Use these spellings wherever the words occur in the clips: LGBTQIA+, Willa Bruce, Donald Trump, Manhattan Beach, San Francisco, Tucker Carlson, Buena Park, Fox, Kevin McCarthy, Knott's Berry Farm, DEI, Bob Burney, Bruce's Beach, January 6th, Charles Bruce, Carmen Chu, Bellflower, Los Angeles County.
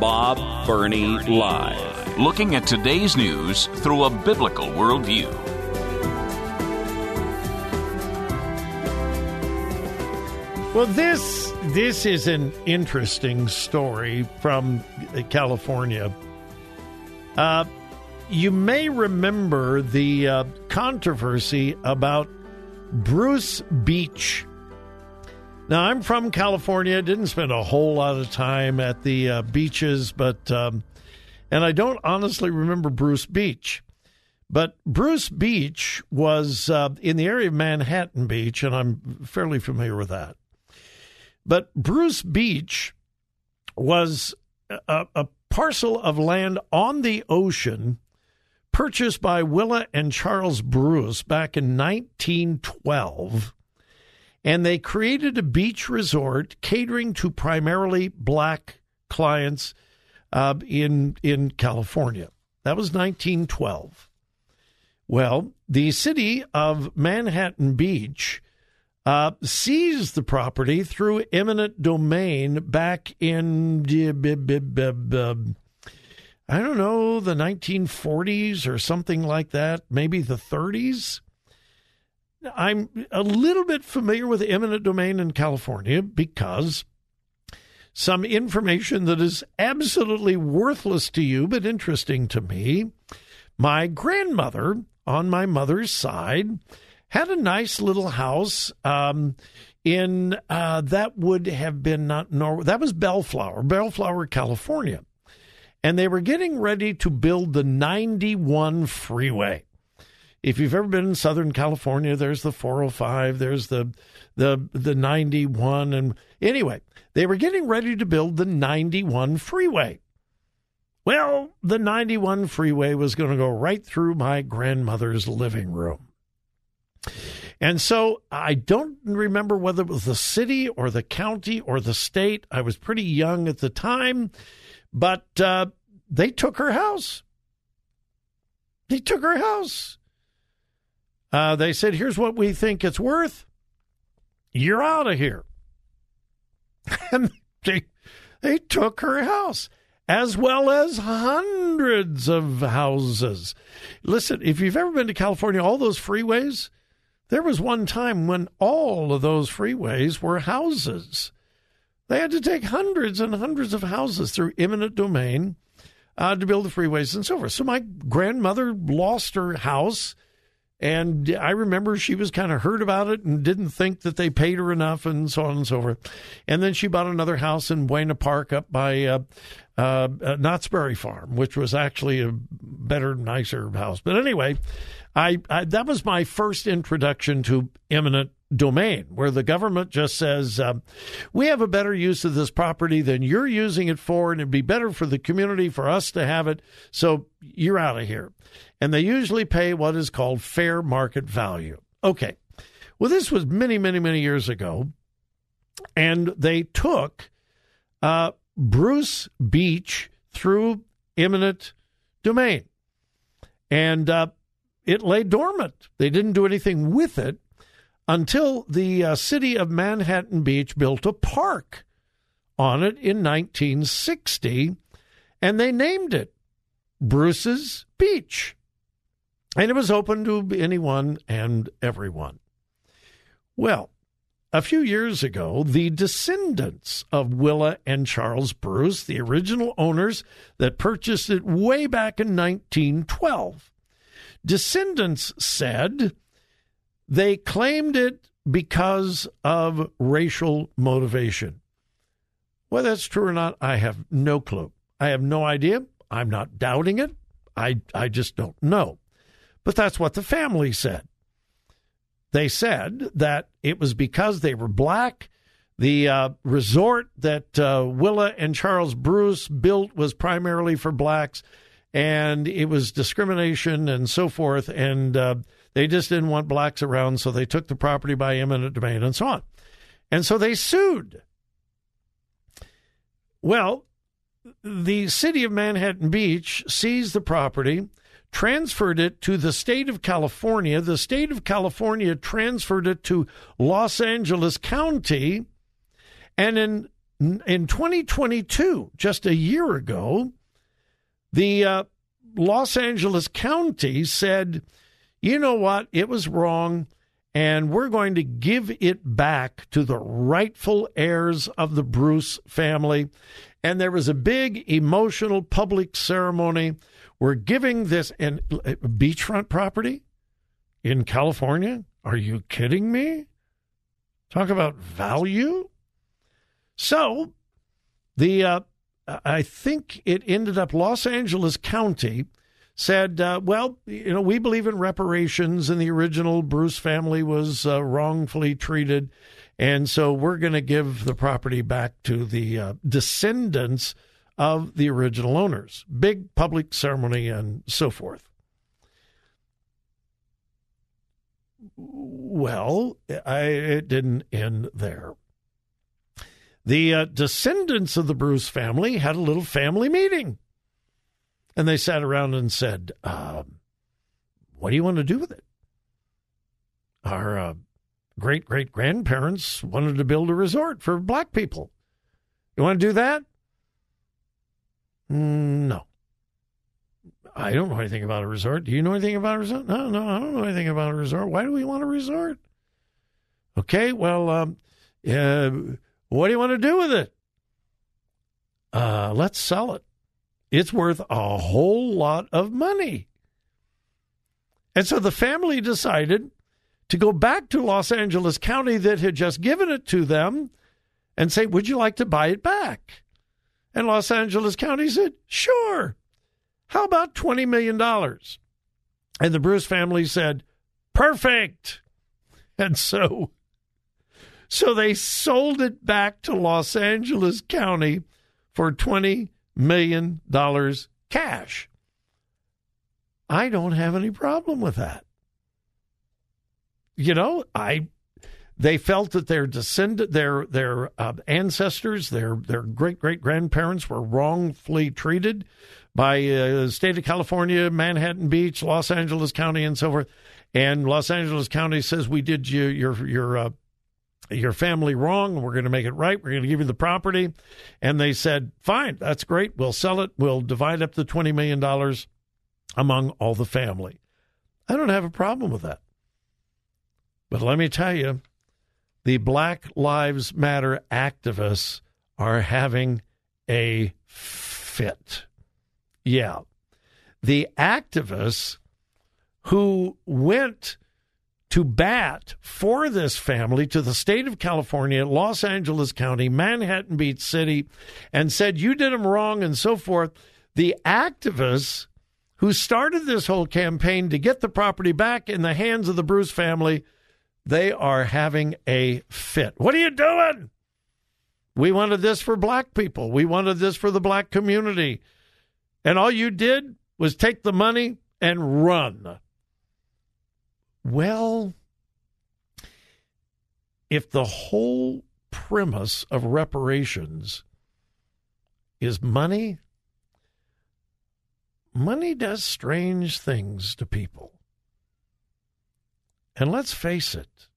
Bob Burney Live. Looking at today's news through a biblical worldview. Well, this is an interesting story from California. You may remember the controversy about Bruce's Beach. Now, I'm from California. Didn't spend a whole lot of time at the beaches, but and I don't honestly remember Bruce's Beach. But Bruce's Beach was in the area of Manhattan Beach, and I'm fairly familiar with that. But Bruce's Beach was a parcel of land on the ocean purchased by Willa and Charles Bruce back in 1912. And they created a beach resort catering to primarily black clients in California. That was 1912. Well, the city of Manhattan Beach seized the property through eminent domain back in, I don't know, the 1940s or something like that, maybe the 30s. I'm a little bit familiar with eminent domain in California because some information that is absolutely worthless to you but interesting to me, my grandmother on my mother's side had a nice little house that would have been not Norway. That was Bellflower, California. And they were getting ready to build the 91 freeway. If you've ever been in Southern California, there's the 405, there's the 91. And anyway, they were getting ready to build the 91 freeway. Well, the 91 freeway was going to go right through my grandmother's living room. And so I don't remember whether it was the city or the county or the state. I was pretty young at the time, but they took her house. They took her house. They said, here's what we think it's worth. You're out of here. And they took her house, as well as hundreds of houses. Listen, if you've ever been to California, all those freeways, there was one time when all of those freeways were houses. They had to take hundreds and hundreds of houses through eminent domain to build the freeways and so forth. So my grandmother lost her house. And I remember she was kind of hurt about it and didn't think that they paid her enough and so on and so forth. And then she bought another house in Buena Park up by Knott's Berry Farm, which was actually a better, nicer house. But anyway, I that was my first introduction to eminent domain, where the government just says, we have a better use of this property than you're using it for, and it'd be better for the community for us to have it, so you're out of here. And they usually pay what is called fair market value. Okay. Well, this was many, many, many years ago, and they took Bruce's Beach through eminent domain, and it lay dormant. They didn't do anything with it until the city of Manhattan Beach built a park on it in 1960, and they named it Bruce's Beach. And it was open to anyone and everyone. Well, a few years ago, the descendants of Willa and Charles Bruce, the original owners that purchased it way back in 1912, descendants said they claimed it because of racial motivation. Whether that's true or not, I have no clue. I have no idea. I'm not doubting it. I just don't know. But that's what the family said. They said that it was because they were black. The resort that Willa and Charles Bruce built was primarily for blacks, and it was discrimination and so forth, and they just didn't want blacks around, so they took the property by eminent domain and so on. And so they sued. Well, the city of Manhattan Beach seized the property, transferred it to the state of California. The state of California transferred it to Los Angeles County. And in 2022, just a year ago, the Los Angeles County said, you know what, it was wrong, and we're going to give it back to the rightful heirs of the Bruce family. And there was a big emotional public ceremony. We're giving this an beachfront property in California? Are you kidding me? Talk about value. So the I think it ended up Los Angeles County said, well, you know, we believe in reparations, and the original Bruce family was wrongfully treated, and so we're going to give the property back to the descendants of the original owners. Big public ceremony and so forth. Well, it didn't end there. The descendants of the Bruce family had a little family meeting, and they sat around and said, what do you want to do with it? Our great-great-grandparents wanted to build a resort for black people. You want to do that? No. I don't know anything about a resort. Do you know anything about a resort? No, I don't know anything about a resort. Why do we want a resort? Okay, well, what do you want to do with it? Let's sell it. It's worth a whole lot of money. And so the family decided to go back to Los Angeles County that had just given it to them and say, would you like to buy it back? And Los Angeles County said, sure. How about $20 million? And the Bruce family said, perfect. And so they sold it back to Los Angeles County for $20 million cash. I don't have any problem with that. You know, they felt that their descendant, their ancestors, their great-great-grandparents were wrongfully treated by the state of California, Manhattan Beach, Los Angeles County, and so forth. And Los Angeles County says, we did your family wrong. We're going to make it right. We're going to give you the property. And they said, fine, that's great. We'll sell it. We'll divide up the $20 million among all the family. I don't have a problem with that. But let me tell you, the Black Lives Matter activists are having a fit. Yeah. The activists who went to bat for this family to the state of California, Los Angeles County, Manhattan Beach City, and said, you did them wrong and so forth. The activists who started this whole campaign to get the property back in the hands of the Bruce family, they are having a fit. What are you doing? We wanted this for black people. We wanted this for the black community. And all you did was take the money and run. Well, if the whole premise of reparations is money, money does strange things to people. And let's face it,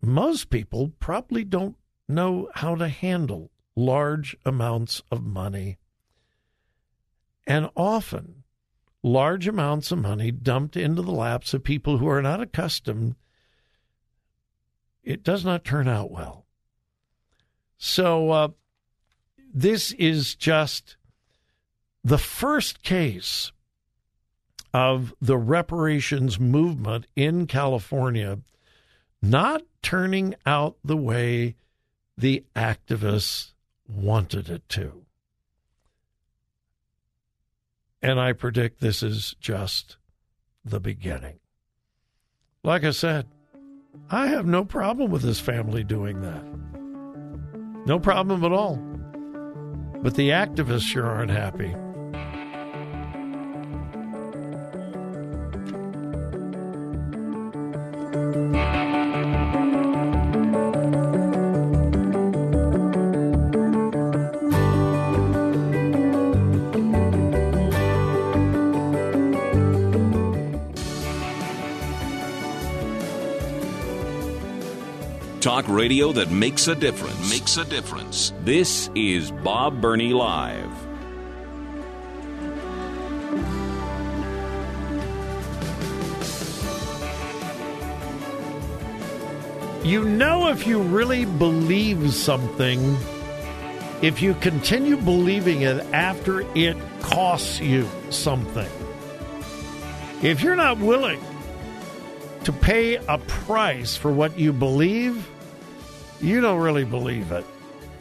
most people probably don't know how to handle large amounts of money. And often, large amounts of money dumped into the laps of people who are not accustomed, it does not turn out well. So this is just the first case of the reparations movement in California not turning out the way the activists wanted it to. And I predict this is just the beginning. Like I said, I have no problem with this family doing that. No problem at all. But the activists sure aren't happy. Talk radio that makes a difference. Makes a difference. This is Bob Burney Live. You know, if you really believe something, if you continue believing it after it costs you something, if you're not willing to pay a price for what you believe, you don't really believe it.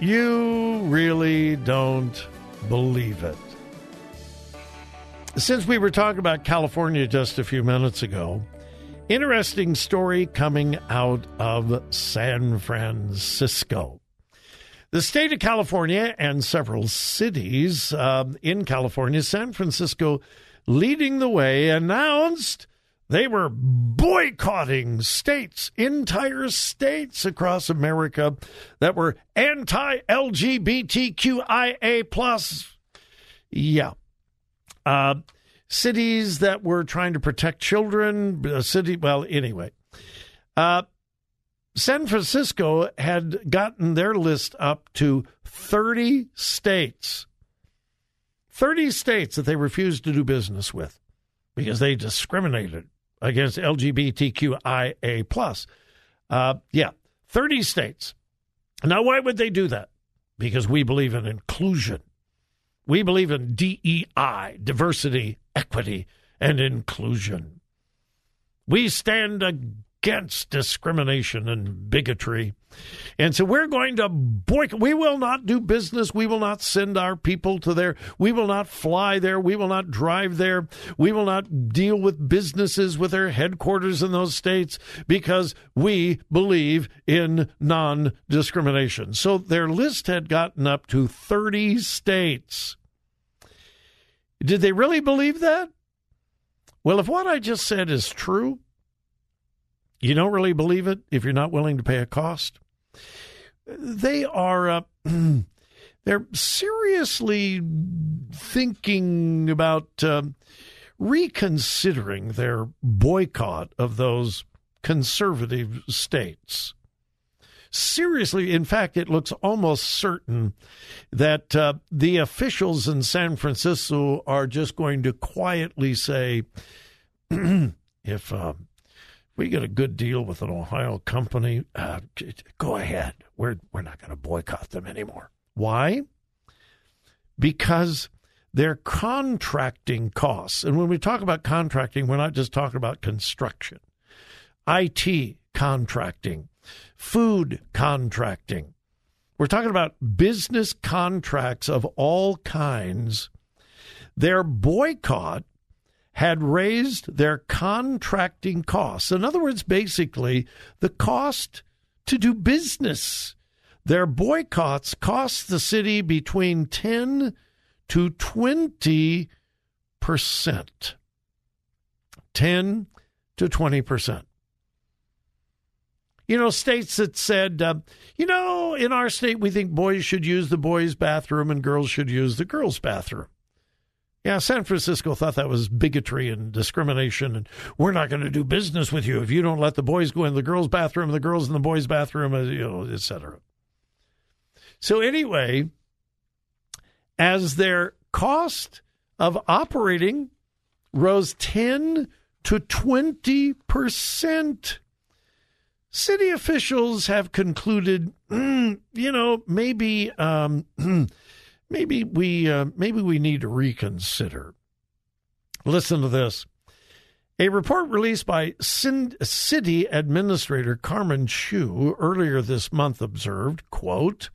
You really don't believe it. Since we were talking about California just a few minutes ago, interesting story coming out of San Francisco. The state of California and several cities in California, San Francisco leading the way, announced they were boycotting states, entire states across America that were anti-LGBTQIA+. Yeah. Cities that were trying to protect children. San Francisco had gotten their list up to 30 states. 30 states that they refused to do business with because they discriminated against LGBTQIA+. 30 states. Now, why would they do that? Because we believe in inclusion. We believe in DEI, diversity, equity, and inclusion. We stand against discrimination and bigotry. And so we're going to boycott. We will not do business. We will not send our people to there. We will not fly there. We will not drive there. We will not deal with businesses with their headquarters in those states because we believe in non-discrimination. So their list had gotten up to 30 states. Did they really believe that? Well, if what I just said is true, you don't really believe it if you're not willing to pay a cost. They are they're seriously thinking about reconsidering their boycott of those conservative states. Seriously, in fact, it looks almost certain that the officials in San Francisco are just going to quietly say, if we get a good deal with an Ohio company, go ahead. We're not going to boycott them anymore. Why? Because their contracting costs, and when we talk about contracting, we're not just talking about construction. IT contracting, food contracting. We're talking about business contracts of all kinds. Their boycott had raised their contracting costs. In other words, basically, the cost to do business. Their boycotts cost the city between 10 to 20%. 10 to 20%. You know, states that said, in our state, we think boys should use the boys' bathroom and girls should use the girls' bathroom. Yeah, San Francisco thought that was bigotry and discrimination, and we're not going to do business with you if you don't let the boys go in the girls' bathroom, the girls in the boys' bathroom, et cetera. So anyway, as their cost of operating rose 10 to 20%, city officials have concluded, Maybe we need to reconsider. Listen to this. A report released by City Administrator Carmen Chu earlier this month observed, quote,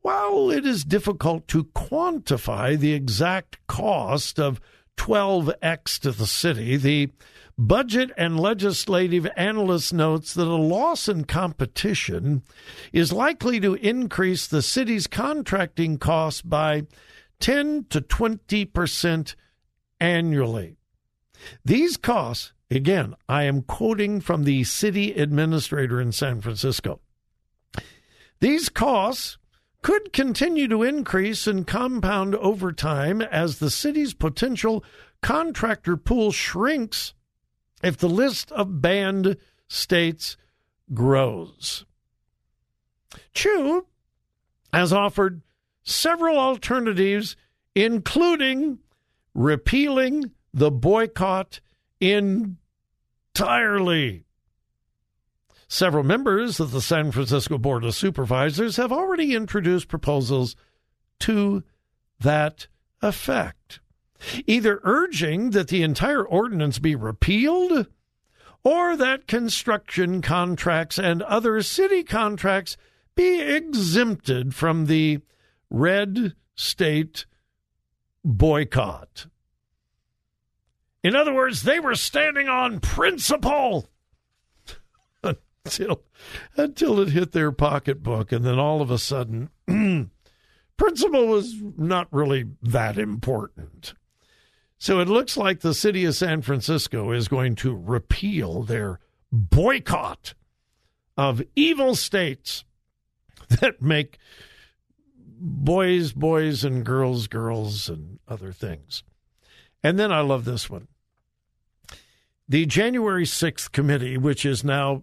"While it is difficult to quantify the exact cost of 12X to the city, the Budget and legislative analyst notes that a loss in competition is likely to increase the city's contracting costs by 10 to 20% annually. These costs, again, I am quoting from the city administrator in San Francisco. These costs could continue to increase and compound over time as the city's potential contractor pool shrinks if the list of banned states grows. Chu has offered several alternatives, including repealing the boycott entirely. Several members of the San Francisco Board of Supervisors have already introduced proposals to that effect, either urging that the entire ordinance be repealed or that construction contracts and other city contracts be exempted from the red state boycott. In other words, they were standing on principle until it hit their pocketbook, and then all of a sudden, principle was not really that important. So it looks like the city of San Francisco is going to repeal their boycott of evil states that make boys, boys, and girls, girls, and other things. And then I love this one. The January 6th committee, which is now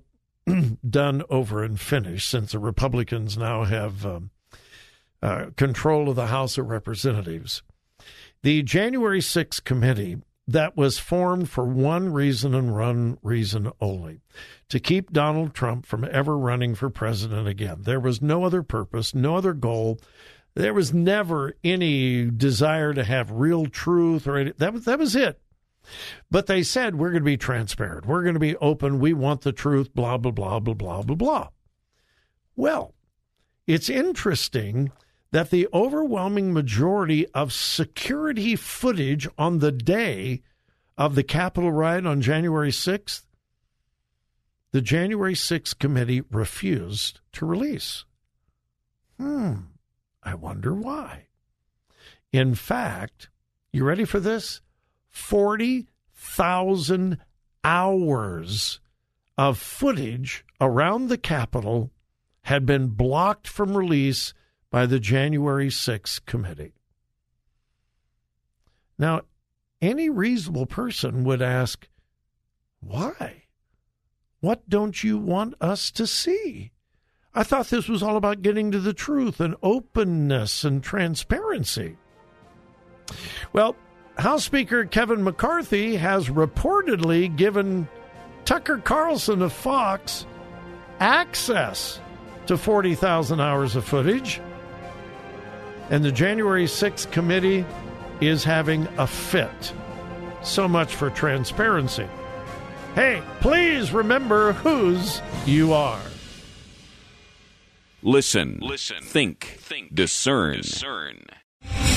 done over and finished since the Republicans now have control of the House of Representatives. The January 6th committee that was formed for one reason and one reason only, to keep Donald Trump from ever running for president again. There was no other purpose, no other goal. There was never any desire to have real truth or anything. That was it. But they said, we're going to be transparent. We're going to be open. We want the truth, blah, blah, blah, blah, blah, blah, blah. Well, it's interesting that the overwhelming majority of security footage on the day of the Capitol riot on January 6th, the January 6th committee refused to release. I wonder why. In fact, you ready for this? 40,000 hours of footage around the Capitol had been blocked from release by the January 6th committee. Now, any reasonable person would ask, why? What don't you want us to see? I thought this was all about getting to the truth and openness and transparency. Well, House Speaker Kevin McCarthy has reportedly given Tucker Carlson of Fox access to 40,000 hours of footage. And the January 6th committee is having a fit. So much for transparency. Hey, please remember whose you are. Listen. Think. Discern.